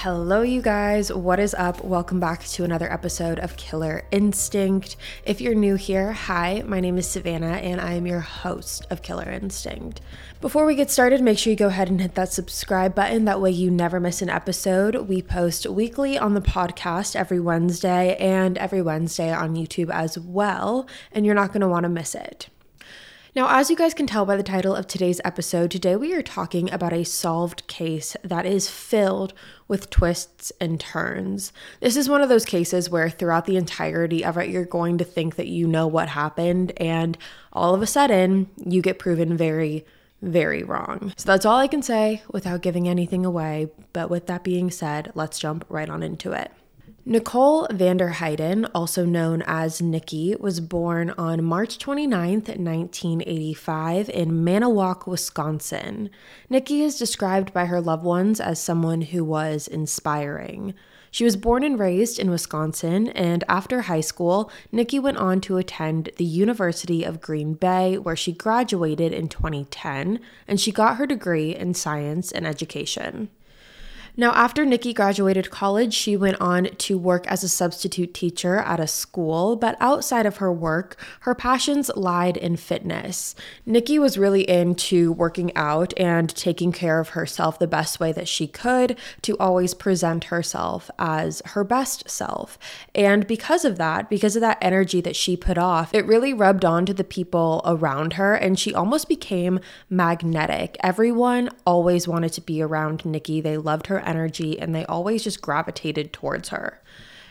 Hello, you guys. What is up? Welcome back to another episode of Killer Instinct. If you're new here, hi, my name is Savannah and I am your host of Killer Instinct. Before we get started, make sure you go ahead and hit that subscribe button. That way you never miss an episode. We post weekly on the podcast every Wednesday and every Wednesday on YouTube as well, and you're not going to want to miss it. Now, as you guys can tell by the title of today's episode, today we are talking about a solved case that is filled with twists and turns. This is one of those cases where throughout the entirety of it, you're going to think that you know what happened, and all of a sudden, you get proven very, very wrong. So that's all I can say without giving anything away, but with that being said, let's jump right on into it. Nicole Vanderheiden, also known as Nikki, was born on March 29th, 1985 in Manitowoc, Wisconsin. Nikki is described by her loved ones as someone who was inspiring. She was born and raised in Wisconsin, and after high school, Nikki went on to attend the University of Green Bay, where she graduated in 2010, and she got her degree in science and education. Now, after Nikki graduated college, she went on to work as a substitute teacher at a school, but outside of her work, her passions lied in fitness. Nikki was really into working out and taking care of herself the best way that she could to always present herself as her best self. And because of that energy that she put off, it really rubbed on to the people around her, and she almost became magnetic. Everyone always wanted to be around Nikki. They loved her energy, and they always just gravitated towards her.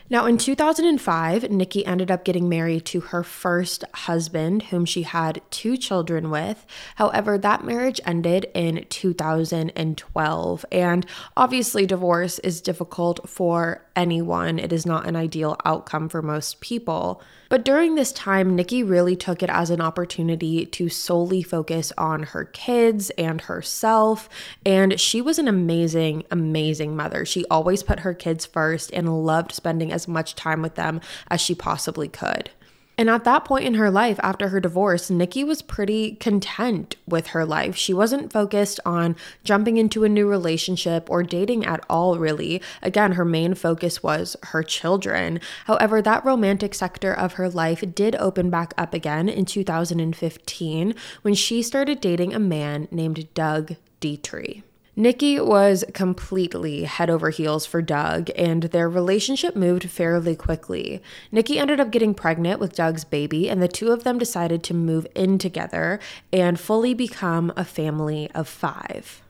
Now, in 2005, Nikki ended up getting married to her first husband, whom she had 2 children with. However, that marriage ended in 2012, and obviously divorce is difficult for anyone. It is not an ideal outcome for most people. But during this time, Nikki really took it as an opportunity to solely focus on her kids and herself, and she was an amazing, amazing mother. She always put her kids first and loved spending as much time with them as she possibly could. And at that point in her life, after her divorce, Nikki was pretty content with her life. She wasn't focused on jumping into a new relationship or dating at all, really. Again, her main focus was her children. However, that romantic sector of her life did open back up again in 2015 when she started dating a man named Doug Detrie. Nikki was completely head over heels for Doug, and their relationship moved fairly quickly. Nikki ended up getting pregnant with Doug's baby, and the 2 of them decided to move in together and fully become a family of 5.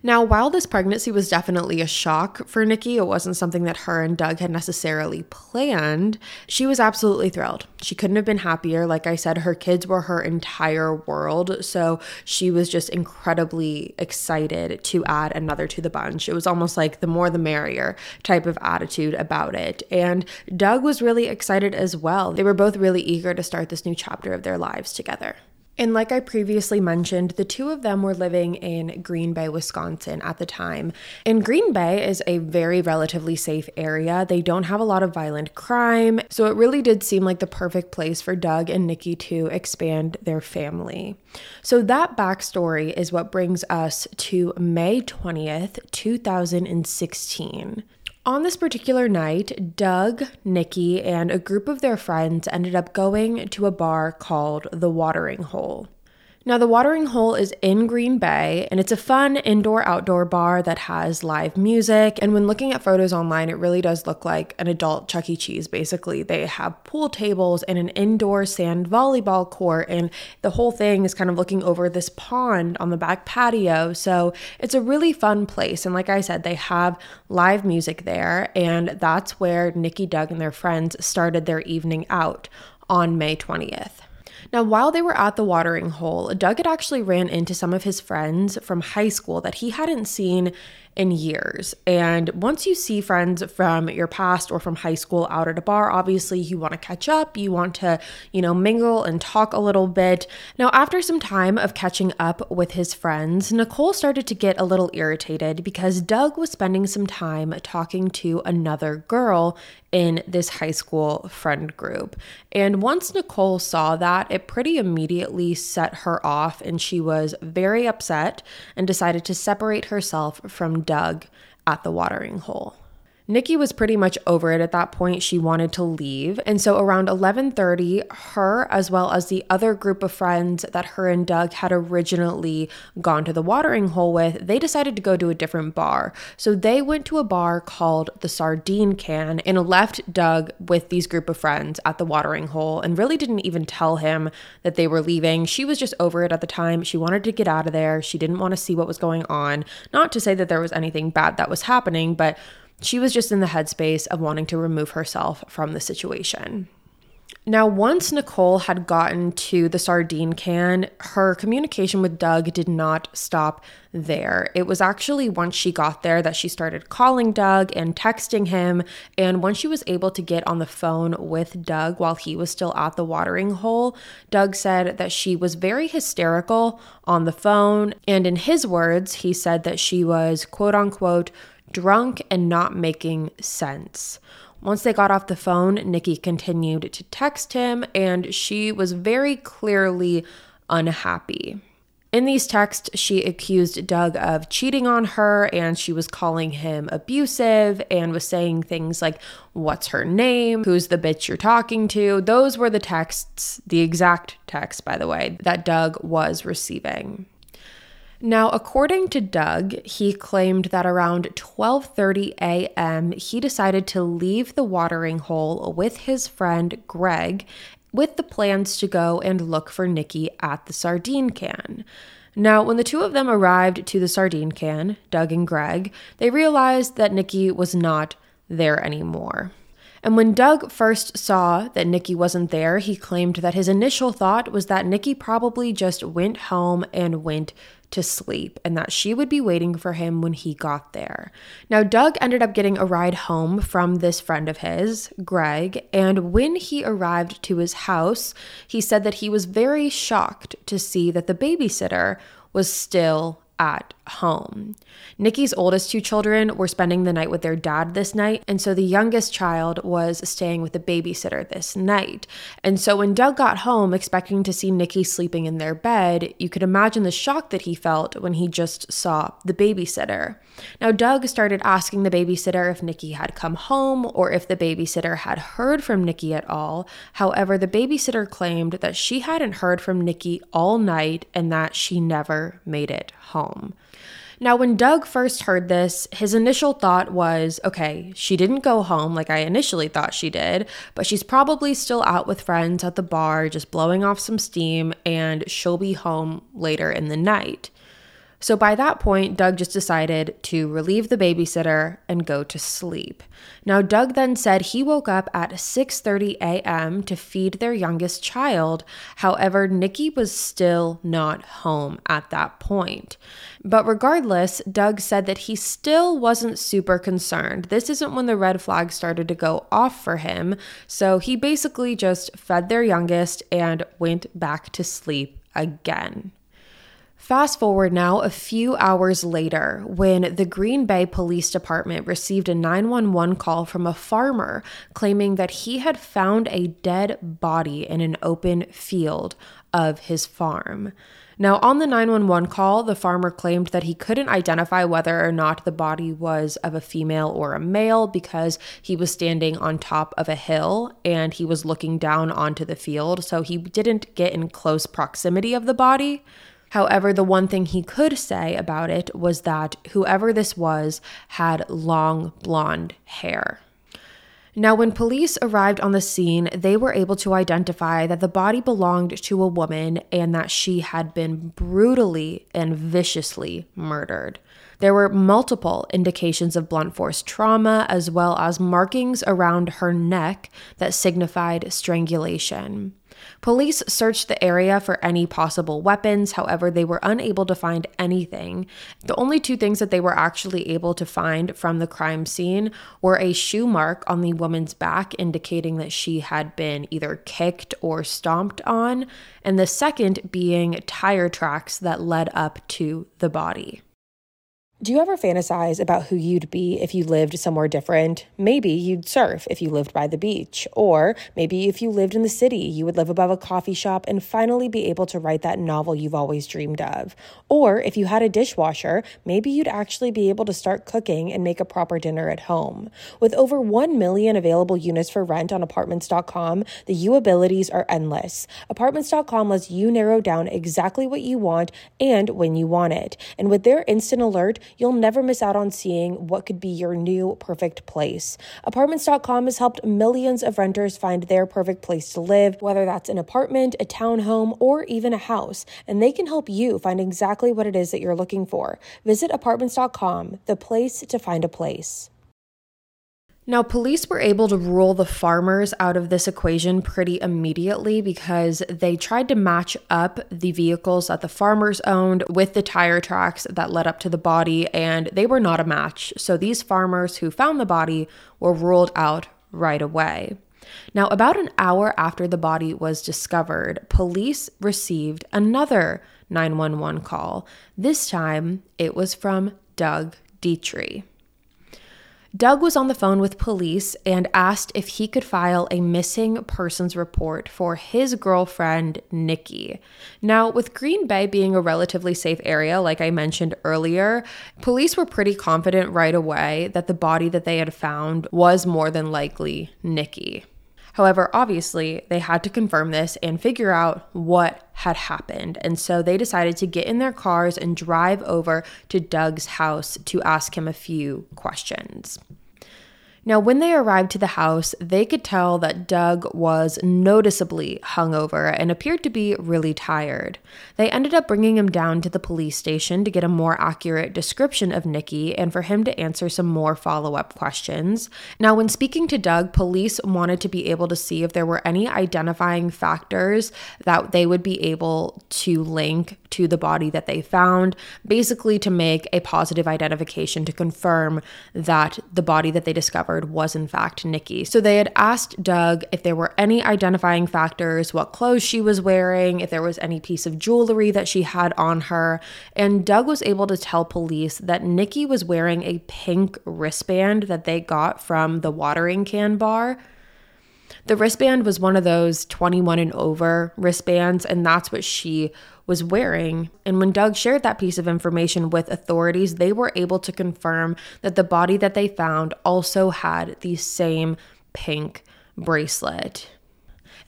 Now, while this pregnancy was definitely a shock for Nikki, it wasn't something that her and Doug had necessarily planned. She was absolutely thrilled. She couldn't have been happier. Like I said, her kids were her entire world, so she was just incredibly excited to add another to the bunch. It was almost like the more the merrier type of attitude about it. And Doug was really excited as well. They were both really eager to start this new chapter of their lives together. And like I previously mentioned, the 2 of them were living in Green Bay, Wisconsin at the time. And Green Bay is a very relatively safe area. They don't have a lot of violent crime. So it really did seem like the perfect place for Doug and Nikki to expand their family. So that backstory is what brings us to May 20th, 2016. On this particular night, Doug, Nikki, and a group of their friends ended up going to a bar called The Watering Hole. Now, The Watering Hole is in Green Bay, and it's a fun indoor-outdoor bar that has live music, and when looking at photos online, it really does look like an adult Chuck E. Cheese, basically. They have pool tables and an indoor sand volleyball court, and the whole thing is kind of looking over this pond on the back patio, so it's a really fun place, and like I said, they have live music there, and that's where Nikki, Doug, and their friends started their evening out on May 20th. Now, while they were at the Watering Hole, Doug had actually ran into some of his friends from high school that he hadn't seen in years. And once you see friends from your past or from high school out at a bar, obviously you want to catch up, you want to, mingle and talk a little bit. Now, after some time of catching up with his friends, Nicole started to get a little irritated because Doug was spending some time talking to another girl in this high school friend group. And once Nicole saw that, it pretty immediately set her off, and she was very upset and decided to separate herself from Doug at the Watering Hole. Nikki was pretty much over it at that point. She wanted to leave. And so around 11:30, her as well as the other group of friends that her and Doug had originally gone to the Watering Hole with, they decided to go to a different bar. So they went to a bar called the Sardine Can and left Doug with these group of friends at the Watering Hole and really didn't even tell him that they were leaving. She was just over it at the time. She wanted to get out of there. She didn't want to see what was going on. Not to say that there was anything bad that was happening, but she was just in the headspace of wanting to remove herself from the situation. Now, once Nicole had gotten to the Sardine Can, her communication with Doug did not stop there. It was actually once she got there that she started calling Doug and texting him. And once she was able to get on the phone with Doug while he was still at the Watering Hole, Doug said that she was very hysterical on the phone. And in his words, he said that she was, quote unquote, drunk and not making sense. Once they got off the phone, Nikki continued to text him, and she was very clearly unhappy. In these texts, she accused Doug of cheating on her, and she was calling him abusive and was saying things like, "What's her name? Who's the bitch you're talking to?" Those were the texts, the exact text, by the way, that Doug was receiving. Now, according to Doug, he claimed that around 12:30 a.m., he decided to leave the Watering Hole with his friend Greg with the plans to go and look for Nikki at the Sardine Can. Now, when the two of them arrived to the Sardine Can, Doug and Greg, they realized that Nikki was not there anymore. And when Doug first saw that Nikki wasn't there, he claimed that his initial thought was that Nikki probably just went home and went to sleep and that she would be waiting for him when he got there. Now, Doug ended up getting a ride home from this friend of his, Greg, and when he arrived to his house, he said that he was very shocked to see that the babysitter was still at home. Nikki's oldest two children were spending the night with their dad this night, and so the youngest child was staying with the babysitter this night. And so when Doug got home expecting to see Nikki sleeping in their bed, you could imagine the shock that he felt when he just saw the babysitter. Now, Doug started asking the babysitter if Nikki had come home or if the babysitter had heard from Nikki at all. However, the babysitter claimed that she hadn't heard from Nikki all night and that she never made it home. Now, when Doug first heard this, his initial thought was, okay, she didn't go home like I initially thought she did, but she's probably still out with friends at the bar, just blowing off some steam, and she'll be home later in the night. So by that point, Doug just decided to relieve the babysitter and go to sleep. Now, Doug then said he woke up at 6:30 a.m. to feed their youngest child. However, Nikki was still not home at that point. But regardless, Doug said that he still wasn't super concerned. This isn't when the red flag started to go off for him. So he basically just fed their youngest and went back to sleep again. Fast forward now a few hours later when the Green Bay Police Department received a 911 call from a farmer claiming that he had found a dead body in an open field of his farm. Now, on the 911 call, the farmer claimed that he couldn't identify whether or not the body was of a female or a male because he was standing on top of a hill and he was looking down onto the field, so he didn't get in close proximity of the body. However, the one thing he could say about it was that whoever this was had long blonde hair. Now, when police arrived on the scene, they were able to identify that the body belonged to a woman and that she had been brutally and viciously murdered. There were multiple indications of blunt force trauma as well as markings around her neck that signified strangulation. Police searched the area for any possible weapons, however, they were unable to find anything. The only two things that they were actually able to find from the crime scene were a shoe mark on the woman's back indicating that she had been either kicked or stomped on, and the second being tire tracks that led up to the body. Do you ever fantasize about who you'd be if you lived somewhere different? Maybe you'd surf if you lived by the beach, or maybe if you lived in the city, you would live above a coffee shop and finally be able to write that novel you've always dreamed of. Or if you had a dishwasher, maybe you'd actually be able to start cooking and make a proper dinner at home. With over 1 million available units for rent on Apartments.com, the you abilities are endless. Apartments.com lets you narrow down exactly what you want and when you want it. And with their instant alert, you'll never miss out on seeing what could be your new perfect place. Apartments.com has helped millions of renters find their perfect place to live, whether that's an apartment, a townhome, or even a house, and they can help you find exactly what it is that you're looking for. Visit Apartments.com, the place to find a place. Now, police were able to rule the farmers out of this equation pretty immediately because they tried to match up the vehicles that the farmers owned with the tire tracks that led up to the body, and they were not a match. So these farmers who found the body were ruled out right away. Now, about an hour after the body was discovered, police received another 911 call. This time, it was from Doug Detrie. Doug was on the phone with police and asked if he could file a missing persons report for his girlfriend, Nikki. Now, with Green Bay being a relatively safe area, like I mentioned earlier, police were pretty confident right away that the body that they had found was more than likely Nikki. However, obviously, they had to confirm this and figure out what had happened. And so they decided to get in their cars and drive over to Doug's house to ask him a few questions. Now, when they arrived to the house, they could tell that Doug was noticeably hungover and appeared to be really tired. They ended up bringing him down to the police station to get a more accurate description of Nikki and for him to answer some more follow-up questions. Now, when speaking to Doug, police wanted to be able to see if there were any identifying factors that they would be able to link to the body that they found, basically to make a positive identification to confirm that the body that they discovered was in fact Nikki. So they had asked Doug if there were any identifying factors, what clothes she was wearing, if there was any piece of jewelry that she had on her, and Doug was able to tell police that Nikki was wearing a pink wristband that they got from the Watering Can bar. The wristband was one of those 21 and over wristbands, and that's what she was wearing. And when Doug shared that piece of information with authorities, they were able to confirm that the body that they found also had the same pink bracelet.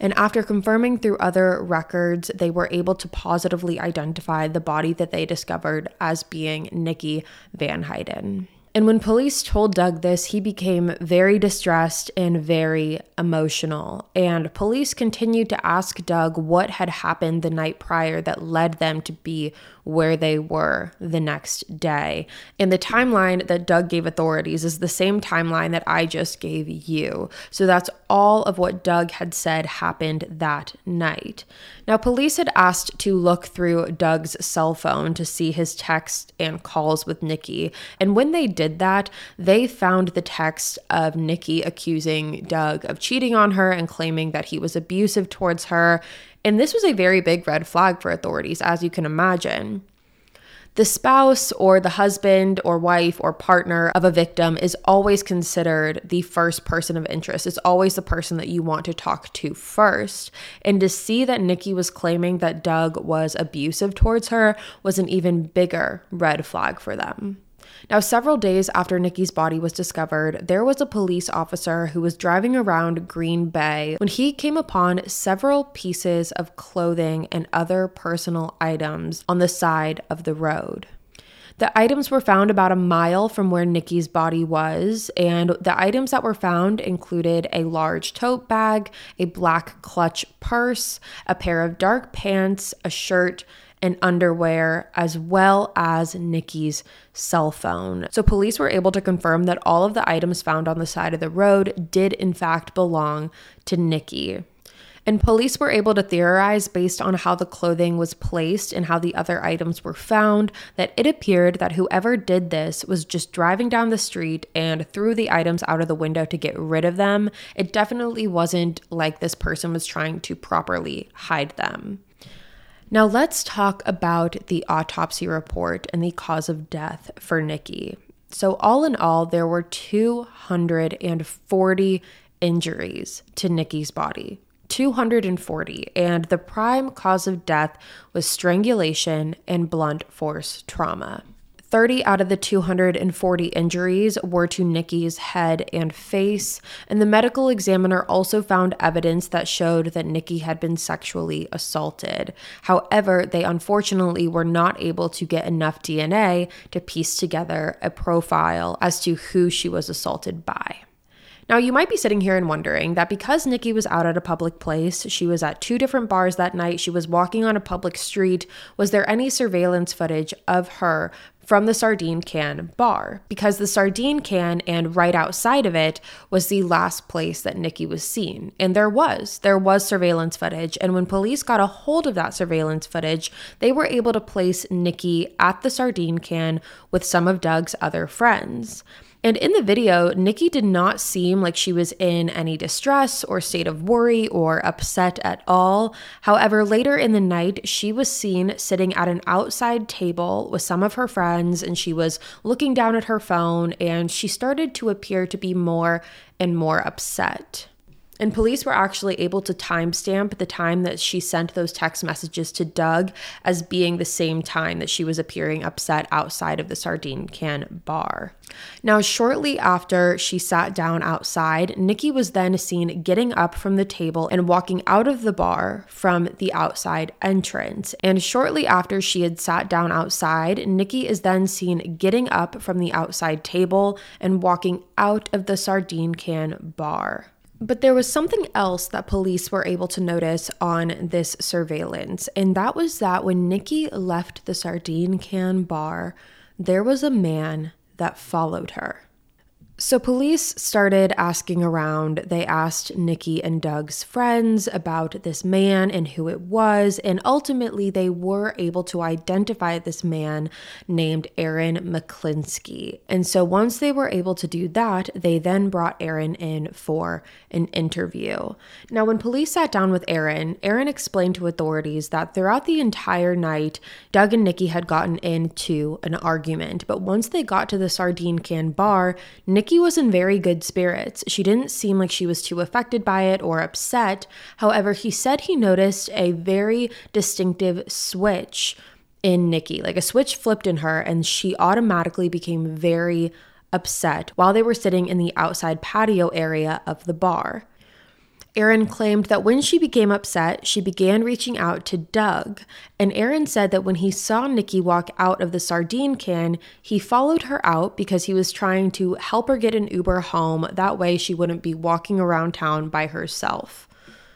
And after confirming through other records, they were able to positively identify the body that they discovered as being Nikki Vanderheiden. And when police told Doug this, he became very distressed and very emotional. And police continued to ask Doug what had happened the night prior that led them to be where they were the next day. And the timeline that Doug gave authorities is the same timeline that I just gave you. So that's all of what Doug had said happened that night. Now, police had asked to look through Doug's cell phone to see his texts and calls with Nikki. And when they did that, they found the text of Nikki accusing Doug of cheating on her and claiming that he was abusive towards her. And this was a very big red flag for authorities, as you can imagine. The spouse or the husband or wife or partner of a victim is always considered the first person of interest. It's always the person that you want to talk to first. And to see that Nikki was claiming that Doug was abusive towards her was an even bigger red flag for them. Now, several days after Nikki's body was discovered, there was a police officer who was driving around Green Bay when he came upon several pieces of clothing and other personal items on the side of the road. The items were found about a mile from where Nikki's body was, and the items that were found included a large tote bag, a black clutch purse, a pair of dark pants, a shirt, and underwear, as well as Nikki's cell phone. So police were able to confirm that all of the items found on the side of the road did in fact belong to Nikki. And police were able to theorize based on how the clothing was placed and how the other items were found that it appeared that whoever did this was just driving down the street and threw the items out of the window to get rid of them. It definitely wasn't like this person was trying to properly hide them. Now let's talk about the autopsy report and the cause of death for Nikki. So all in all, there were 240 injuries to Nikki's body. 240, and the prime cause of death was strangulation and blunt force trauma. 30 out of the 240 injuries were to Nikki's head and face, and the medical examiner also found evidence that showed that Nikki had been sexually assaulted. However, they unfortunately were not able to get enough DNA to piece together a profile as to who she was assaulted by. Now, you might be sitting here and wondering that because Nikki was out at a public place, she was at 2 different bars that night, she was walking on a public street, was there any surveillance footage of her from the Sardine Can bar? Because the Sardine Can and right outside of it was the last place that Nikki was seen. And there was surveillance footage. And when police got a hold of that surveillance footage, they were able to place Nikki at the Sardine Can with some of Doug's other friends. And in the video, Nikki did not seem like she was in any distress or state of worry or upset at all. However, later in the night, she was seen sitting at an outside table with some of her friends, and she was looking down at her phone, and she started to appear to be more and more upset. And police were actually able to timestamp the time that she sent those text messages to Doug as being the same time that she was appearing upset outside of the Sardine Can bar. Now, shortly after she sat down outside, Nikki was then seen getting up from the table and walking out of the bar from the outside entrance. And shortly after she had sat down outside, Nikki is then seen getting up from the outside table and walking out of the Sardine Can bar. But there was something else that police were able to notice on this surveillance, and that was that when Nikki left the Sardine Can bar, there was a man that followed her. So police started asking around. They asked Nikki and Doug's friends about this man and who it was, and ultimately they were able to identify this man named Aaron McClinsky. And so once they were able to do that, they then brought Aaron in for an interview. Now, when police sat down with Aaron, Aaron explained to authorities that throughout the entire night, Doug and Nikki had gotten into an argument, but once they got to the Sardine Can bar, Nikki was in very good spirits. She didn't seem like she was too affected by it or upset. However, he said he noticed a very distinctive switch in Nikki, like a switch flipped in her, and she automatically became very upset while they were sitting in the outside patio area of the bar. Aaron claimed that when she became upset, she began reaching out to Doug, and Aaron said that when he saw Nikki walk out of the Sardine Can, he followed her out because he was trying to help her get an Uber home. That way she wouldn't be walking around town by herself.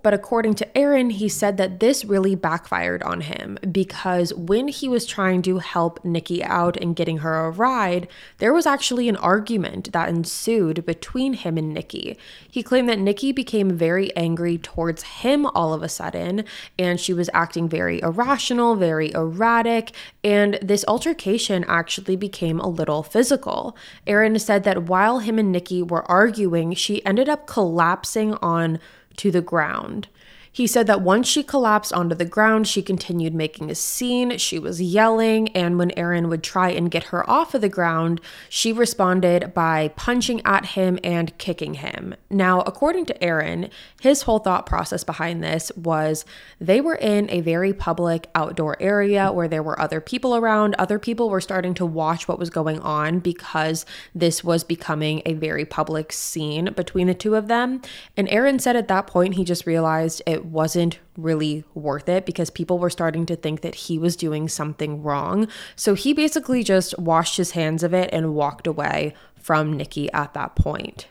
But according to Aaron, he said that this really backfired on him because when he was trying to help Nikki out and getting her a ride, there was actually an argument that ensued between him and Nikki. He claimed that Nikki became very angry towards him all of a sudden, and she was acting very irrational, very erratic, and this altercation actually became a little physical. Aaron said that while him and Nikki were arguing, she ended up collapsing on to the ground. He said that once she collapsed onto the ground, she continued making a scene. She was yelling, and when Aaron would try and get her off of the ground, she responded by punching at him and kicking him. Now, according to Aaron, his whole thought process behind this was they were in a very public outdoor area where there were other people around. Other people were starting to watch what was going on because this was becoming a very public scene between the two of them. And Aaron said at that point, he just realized it wasn't really worth it because people were starting to think that he was doing something wrong. So he basically just washed his hands of it and walked away from Nikki at that point.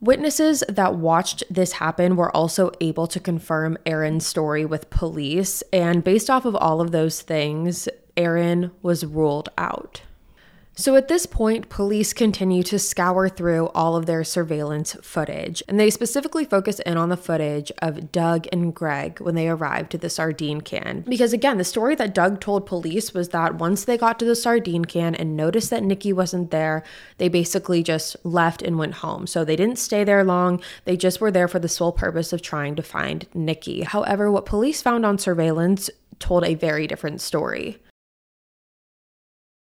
Witnesses that watched this happen were also able to confirm Aaron's story with police, and based off of all of those things, Aaron was ruled out. So at this point, police continue to scour through all of their surveillance footage, and they specifically focus in on the footage of Doug and Greg when they arrived to the Sardine Can. Because again, the story that Doug told police was that once they got to the Sardine Can and noticed that Nikki wasn't there, they basically just left and went home. So they didn't stay there long. They just were there for the sole purpose of trying to find Nikki. However, what police found on surveillance told a very different story.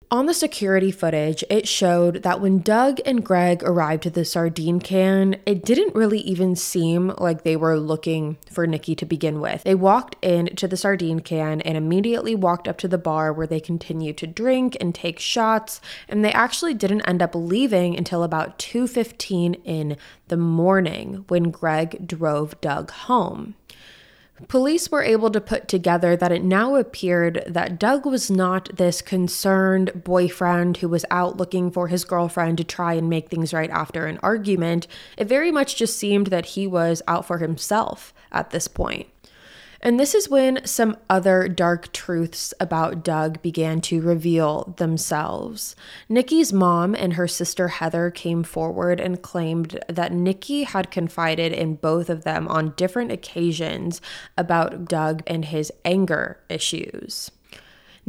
On the security footage, it showed that when Doug and Greg arrived at the Sardine Can, it didn't really even seem like they were looking for Nikki to begin with. They walked into the Sardine Can and immediately walked up to the bar where they continued to drink and take shots, and they actually didn't end up leaving until about 2:15 in the morning when Greg drove Doug home. Police were able to put together that it now appeared that Doug was not this concerned boyfriend who was out looking for his girlfriend to try and make things right after an argument. It very much just seemed that he was out for himself at this point. And this is when some other dark truths about Doug began to reveal themselves. Nikki's mom and her sister Heather came forward and claimed that Nikki had confided in both of them on different occasions about Doug and his anger issues.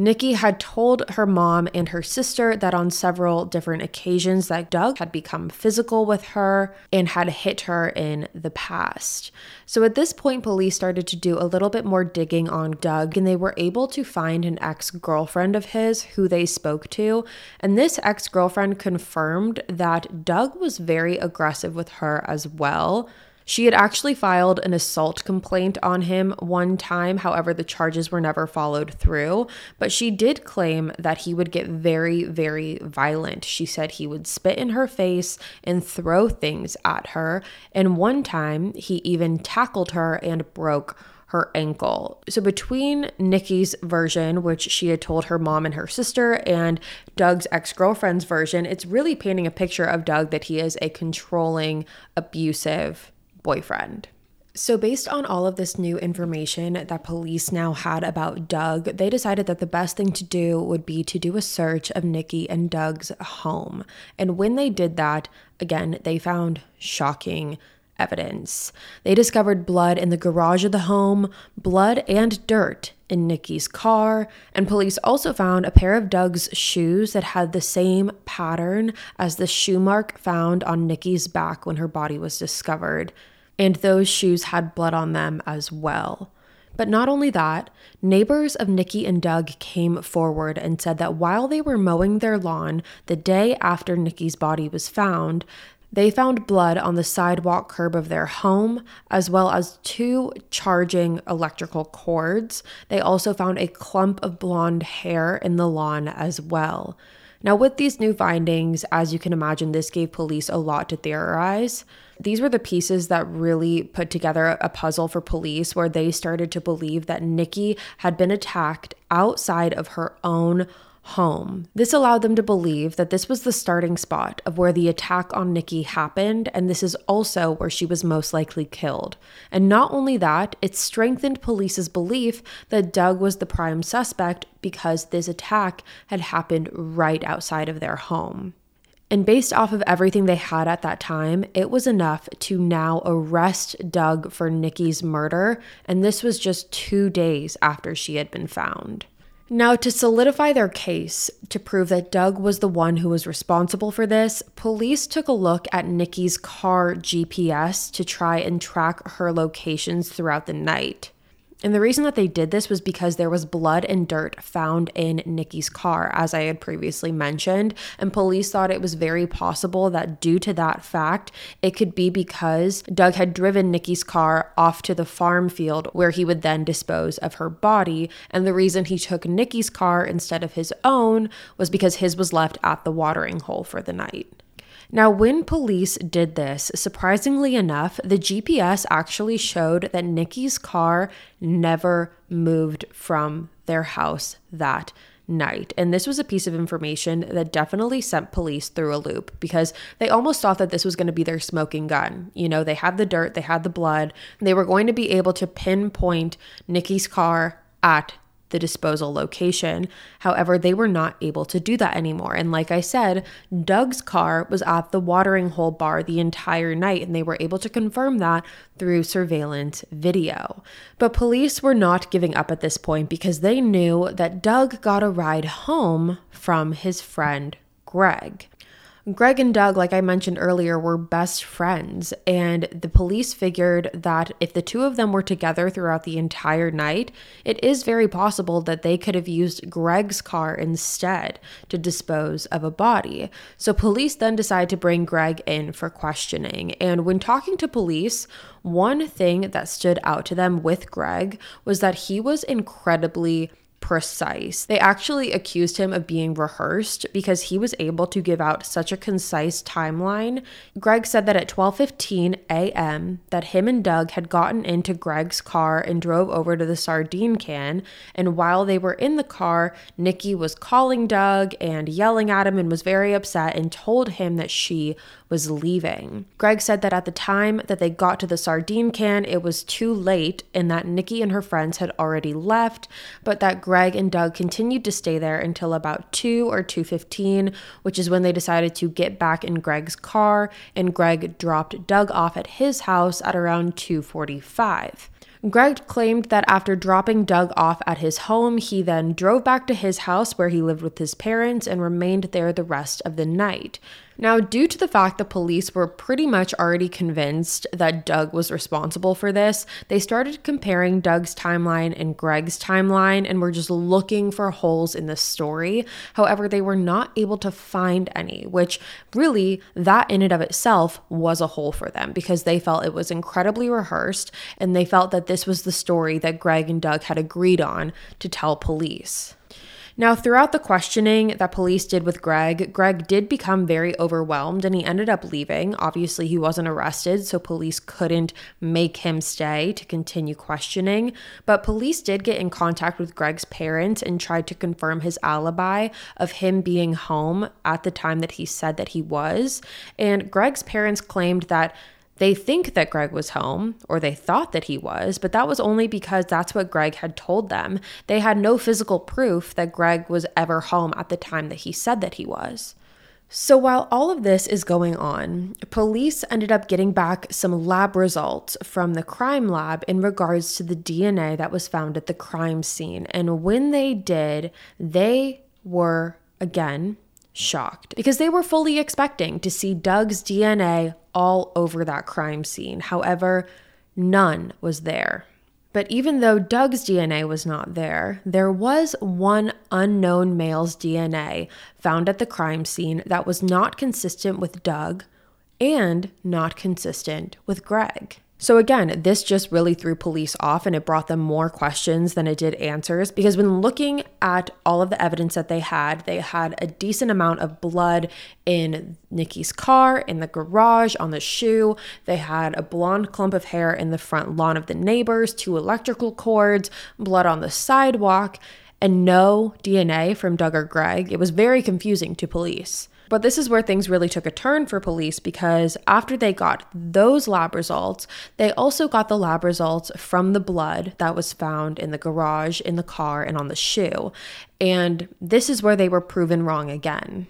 Nikki had told her mom and her sister that on several different occasions that Doug had become physical with her and had hit her in the past. So at this point, police started to do a little bit more digging on Doug, and they were able to find an ex-girlfriend of his who they spoke to. And this ex-girlfriend confirmed that Doug was very aggressive with her as well. She had actually filed an assault complaint on him one time, however, the charges were never followed through, but she did claim that he would get very, very violent. She said he would spit in her face and throw things at her, and one time he even tackled her and broke her ankle. So between Nikki's version, which she had told her mom and her sister, and Doug's ex-girlfriend's version, it's really painting a picture of Doug that he is a controlling, abusive boyfriend. So based on all of this new information that police now had about Doug, they decided that the best thing to do would be to do a search of Nikki and Doug's home. And when they did that, again, they found shocking evidence. They discovered blood in the garage of the home, blood and dirt in Nikki's car, and police also found a pair of Doug's shoes that had the same pattern as the shoe mark found on Nikki's back when her body was discovered, and those shoes had blood on them as well. But not only that, neighbors of Nikki and Doug came forward and said that while they were mowing their lawn the day after Nikki's body was found, they found blood on the sidewalk curb of their home, as well as two charging electrical cords. They also found a clump of blonde hair in the lawn as well. Now, with these new findings, as you can imagine, this gave police a lot to theorize. These were the pieces that really put together a puzzle for police, where they started to believe that Nikki had been attacked outside of her own home. This allowed them to believe that this was the starting spot of where the attack on Nikki happened, and this is also where she was most likely killed. And not only that, it strengthened police's belief that Doug was the prime suspect because this attack had happened right outside of their home. And based off of everything they had at that time, it was enough to now arrest Doug for Nikki's murder, and this was just 2 days after she had been found. Now, to solidify their case, to prove that Doug was the one who was responsible for this, police took a look at Nikki's car GPS to try and track her locations throughout the night. And the reason that they did this was because there was blood and dirt found in Nikki's car, as I had previously mentioned, and police thought it was very possible that due to that fact, it could be because Doug had driven Nikki's car off to the farm field where he would then dispose of her body, and the reason he took Nikki's car instead of his own was because his was left at the watering hole for the night. Now, when police did this, surprisingly enough, the GPS actually showed that Nikki's car never moved from their house that night. And this was a piece of information that definitely sent police through a loop because they almost thought that this was going to be their smoking gun. You know, they had the dirt, they had the blood, they were going to be able to pinpoint Nikki's car at the disposal location. However, they were not able to do that anymore. And like I said, Doug's car was at the watering hole bar the entire night, and they were able to confirm that through surveillance video. But police were not giving up at this point because they knew that Doug got a ride home from his friend Greg. Greg and Doug, like I mentioned earlier, were best friends, and the police figured that if the two of them were together throughout the entire night, it is very possible that they could have used Greg's car instead to dispose of a body. So police then decide to bring Greg in for questioning, and when talking to police, one thing that stood out to them with Greg was that he was incredibly precise. They actually accused him of being rehearsed because he was able to give out such a concise timeline. Greg said that at 12:15 a.m. that him and Doug had gotten into Greg's car and drove over to the Sardine Can, and while they were in the car, Nikki was calling Doug and yelling at him and was very upset and told him that she was leaving. Greg said that at the time that they got to the Sardine Can, it was too late and that Nikki and her friends had already left, but that Greg and Doug continued to stay there until about 2 or 2:15, which is when they decided to get back in Greg's car, and Greg dropped Doug off at his house at around 2:45. Greg claimed that after dropping Doug off at his home, he then drove back to his house where he lived with his parents and remained there the rest of the night. Now, due to the fact the police were pretty much already convinced that Doug was responsible for this, they started comparing Doug's timeline and Greg's timeline and were just looking for holes in the story. However, they were not able to find any, which really, that in and of itself was a hole for them because they felt it was incredibly rehearsed and they felt that this was the story that Greg and Doug had agreed on to tell police. Now, throughout the questioning that police did with Greg, Greg did become very overwhelmed and he ended up leaving. Obviously, he wasn't arrested, so police couldn't make him stay to continue questioning. But police did get in contact with Greg's parents and tried to confirm his alibi of him being home at the time that he said that he was. And Greg's parents claimed that they think that Greg was home, or they thought that he was, but that was only because that's what Greg had told them. They had no physical proof that Greg was ever home at the time that he said that he was. So while all of this is going on, police ended up getting back some lab results from the crime lab in regards to the DNA that was found at the crime scene. And when they did, they were, again, shocked because they were fully expecting to see Doug's DNA all over that crime scene. However, none was there. But even though Doug's DNA was not there, there was one unknown male's DNA found at the crime scene that was not consistent with Doug and not consistent with Greg. So again, this just really threw police off and it brought them more questions than it did answers, because when looking at all of the evidence that they had a decent amount of blood in Nikki's car, in the garage, on the shoe. They had a blonde clump of hair in the front lawn of the neighbors, 2 electrical cords, blood on the sidewalk, and no DNA from Doug or Greg. It was very confusing to police. But this is where things really took a turn for police, because after they got those lab results, they also got the lab results from the blood that was found in the garage, in the car, and on the shoe. And this is where they were proven wrong again.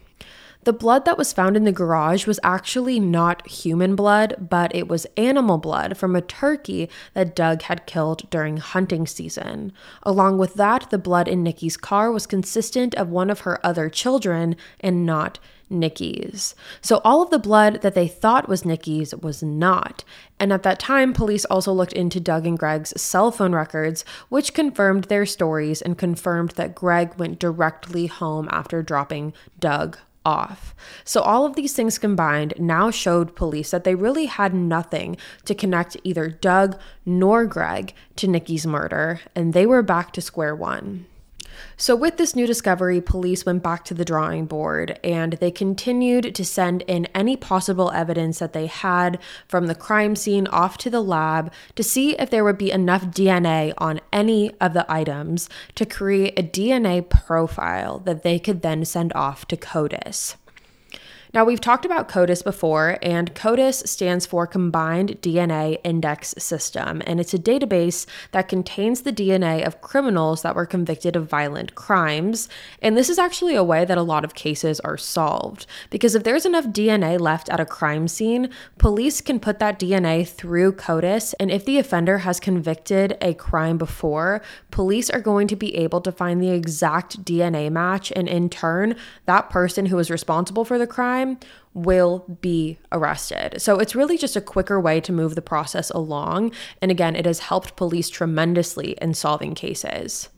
The blood that was found in the garage was actually not human blood, but it was animal blood from a turkey that Doug had killed during hunting season. Along with that, the blood in Nikki's car was consistent of one of her other children and not Nikki's. So all of the blood that they thought was Nikki's was not. And at that time, police also looked into Doug and Greg's cell phone records, which confirmed their stories and confirmed that Greg went directly home after dropping Doug off. So all of these things combined now showed police that they really had nothing to connect either Doug nor Greg to Nikki's murder, and they were back to square one. So with this new discovery, police went back to the drawing board and they continued to send in any possible evidence that they had from the crime scene off to the lab to see if there would be enough DNA on any of the items to create a DNA profile that they could then send off to CODIS. Now, we've talked about CODIS before, and CODIS stands for Combined DNA Index System, and it's a database that contains the DNA of criminals that were convicted of violent crimes. And this is actually a way that a lot of cases are solved, because if there's enough DNA left at a crime scene, police can put that DNA through CODIS, and if the offender has convicted a crime before, police are going to be able to find the exact DNA match, and in turn, that person who is responsible for the crime crime will be arrested. So it's really just a quicker way to move the process along. And again, it has helped police tremendously in solving cases.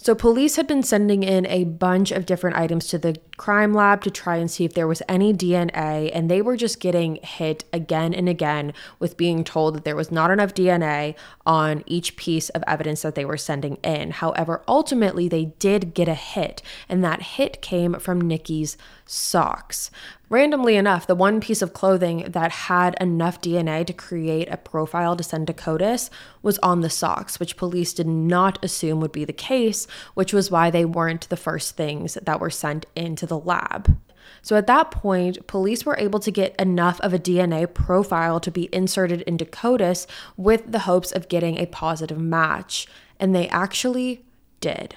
So police had been sending in a bunch of different items to the crime lab to try and see if there was any DNA, and they were just getting hit again and again with being told that there was not enough DNA on each piece of evidence that they were sending in. However, ultimately, they did get a hit, and that hit came from Nikki's socks. Randomly enough, the one piece of clothing that had enough DNA to create a profile to send to CODIS was on the socks, which police did not assume would be the case, which was why they weren't the first things that were sent into the lab. So at that point, police were able to get enough of a DNA profile to be inserted into CODIS with the hopes of getting a positive match, and they actually did.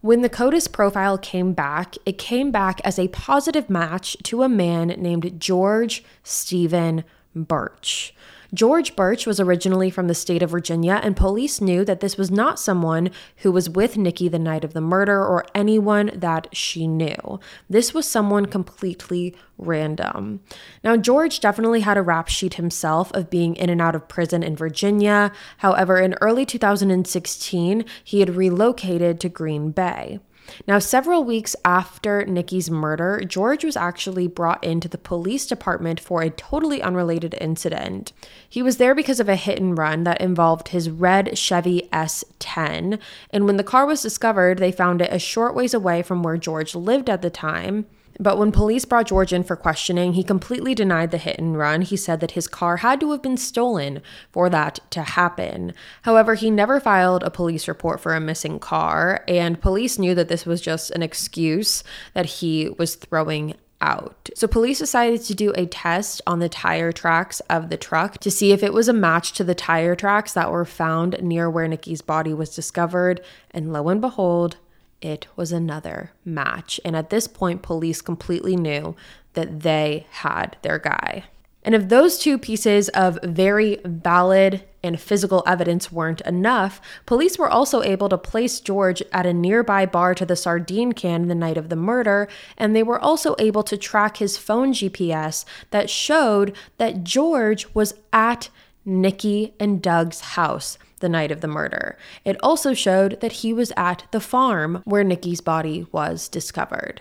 When the CODIS profile came back, it came back as a positive match to a man named George Stephen Burch. George Burch was originally from the state of Virginia, and police knew that this was not someone who was with Nikki the night of the murder or anyone that she knew. This was someone completely random. Now, George definitely had a rap sheet himself of being in and out of prison in Virginia. However, in early 2016, he had relocated to Green Bay. Now, several weeks after Nikki's murder, George was actually brought into the police department for a totally unrelated incident. He was there because of a hit and run that involved his red Chevy S10, and when the car was discovered, they found it a short ways away from where George lived at the time. But when police brought George in for questioning, he completely denied the hit and run. He said that his car had to have been stolen for that to happen. However, he never filed a police report for a missing car, and police knew that this was just an excuse that he was throwing out. So police decided to do a test on the tire tracks of the truck to see if it was a match to the tire tracks that were found near where Nikki's body was discovered, and lo and behold, it was another match. And at this point, police completely knew that they had their guy. And if those two pieces of very valid and physical evidence weren't enough, police were also able to place George at a nearby bar to the Sardine Can the night of the murder, and they were also able to track his phone GPS that showed that George was at Nikki and Doug's house the night of the murder. It also showed that he was at the farm where Nikki's body was discovered.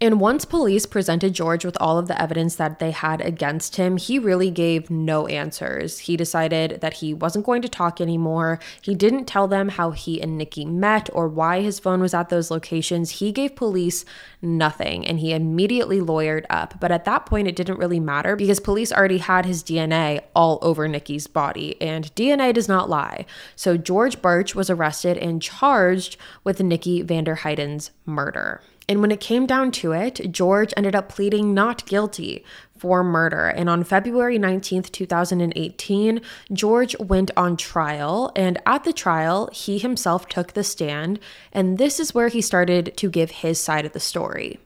And once police presented George with all of the evidence that they had against him, he really gave no answers. He decided that he wasn't going to talk anymore. He didn't tell them how he and Nikki met or why his phone was at those locations. He gave police nothing, and he immediately lawyered up. But at that point, it didn't really matter because police already had his DNA all over Nikki's body, and DNA does not lie. So George Burch was arrested and charged with Nikki Vanderheiden's murder. And when it came down to it, George ended up pleading not guilty for murder. And on February 19th, 2018, George went on trial. And at the trial, he himself took the stand. And this is where he started to give his side of the story.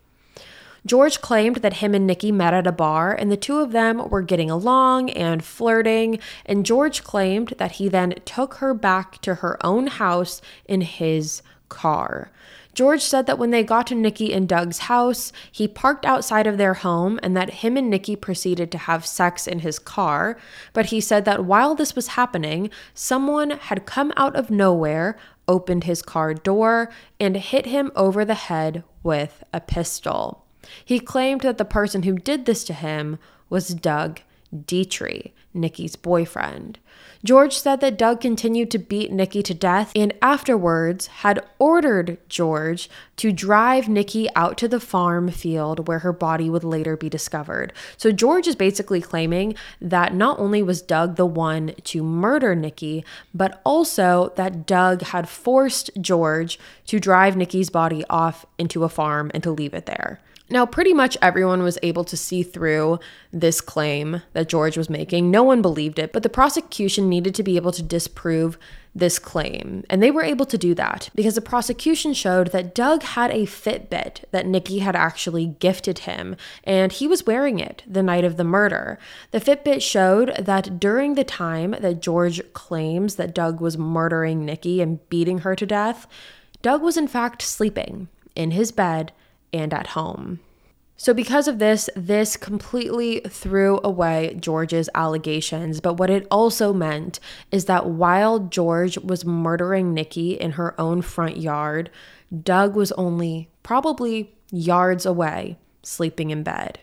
George claimed that him and Nikki met at a bar, and the two of them were getting along and flirting, and George claimed that he then took her back to her own house in his car. George said that when they got to Nikki and Doug's house, he parked outside of their home and that him and Nikki proceeded to have sex in his car. But he said that while this was happening, someone had come out of nowhere, opened his car door, and hit him over the head with a pistol. He claimed that the person who did this to him was Doug Detrie, Nikki's boyfriend. George said that Doug continued to beat Nikki to death and afterwards had ordered George to drive Nikki out to the farm field where her body would later be discovered. So George is basically claiming that not only was Doug the one to murder Nikki, but also that Doug had forced George to drive Nikki's body off into a farm and to leave it there. Now, pretty much everyone was able to see through this claim that George was making. No one believed it, but the prosecution needed to be able to disprove this claim. And they were able to do that because the prosecution showed that Doug had a Fitbit that Nikki had actually gifted him, and he was wearing it the night of the murder. The Fitbit showed that during the time that George claims that Doug was murdering Nikki and beating her to death, Doug was in fact sleeping in his bed and at home. So because of this, this completely threw away George's allegations. But what it also meant is that while George was murdering Nikki in her own front yard, Doug was only probably yards away, sleeping in bed.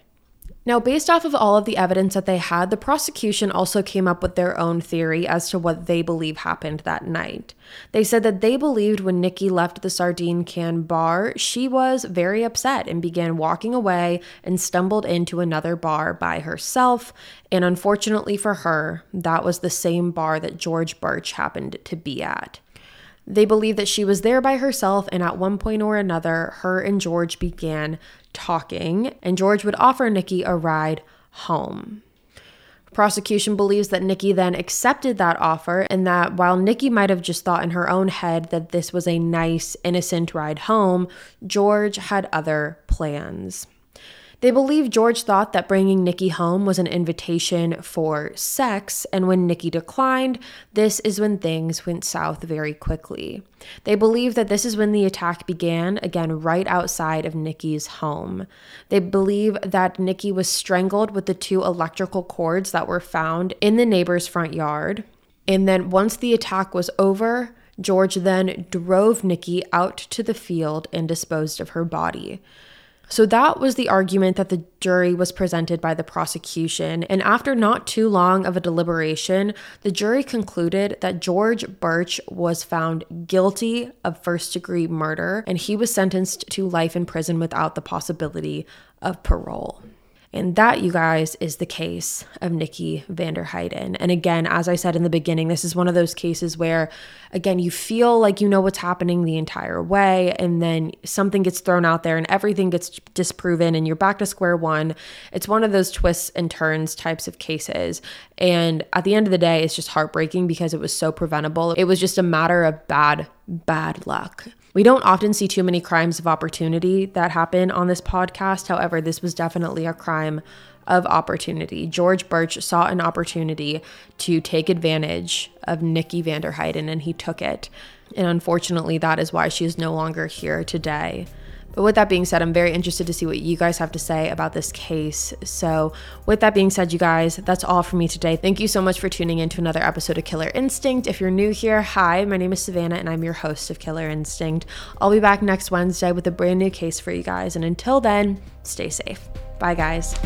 Now, based off of all of the evidence that they had, the prosecution also came up with their own theory as to what they believe happened that night. They said that they believed when Nikki left the Sardine Can bar, she was very upset and began walking away and stumbled into another bar by herself. And unfortunately for her, that was the same bar that George Burch happened to be at. They believe that she was there by herself, and at one point or another, her and George began talking, and George would offer Nikki a ride home. Prosecution believes that Nikki then accepted that offer, and that while Nikki might have just thought in her own head that this was a nice, innocent ride home, George had other plans. They believe George thought that bringing Nikki home was an invitation for sex, and when Nikki declined, this is when things went south very quickly. They believe that this is when the attack began, again, right outside of Nikki's home. They believe that Nikki was strangled with the two electrical cords that were found in the neighbor's front yard. And then once the attack was over, George then drove Nikki out to the field and disposed of her body. So that was the argument that the jury was presented by the prosecution, and after not too long of a deliberation, the jury concluded that George Burch was found guilty of first-degree murder, and he was sentenced to life in prison without the possibility of parole. And that, you guys, is the case of Nikki Vanderheiden. And again, as I said in the beginning, this is one of those cases where, again, you feel like you know what's happening the entire way, and then something gets thrown out there and everything gets disproven and you're back to square one. It's one of those twists and turns types of cases. And at the end of the day, it's just heartbreaking because it was so preventable. It was just a matter of bad luck. We don't often see too many crimes of opportunity that happen on this podcast. However, this was definitely a crime of opportunity. George Burch saw an opportunity to take advantage of Nikki Vanderheiden, and he took it. And unfortunately, that is why she is no longer here today. But with that being said, I'm very interested to see what you guys have to say about this case. So with that being said, you guys, that's all for me today. Thank you so much for tuning in to another episode of Killer Instinct. If you're new here, hi, my name is Savannah and I'm your host of Killer Instinct. I'll be back next Wednesday with a brand new case for you guys. And until then, stay safe. Bye, guys.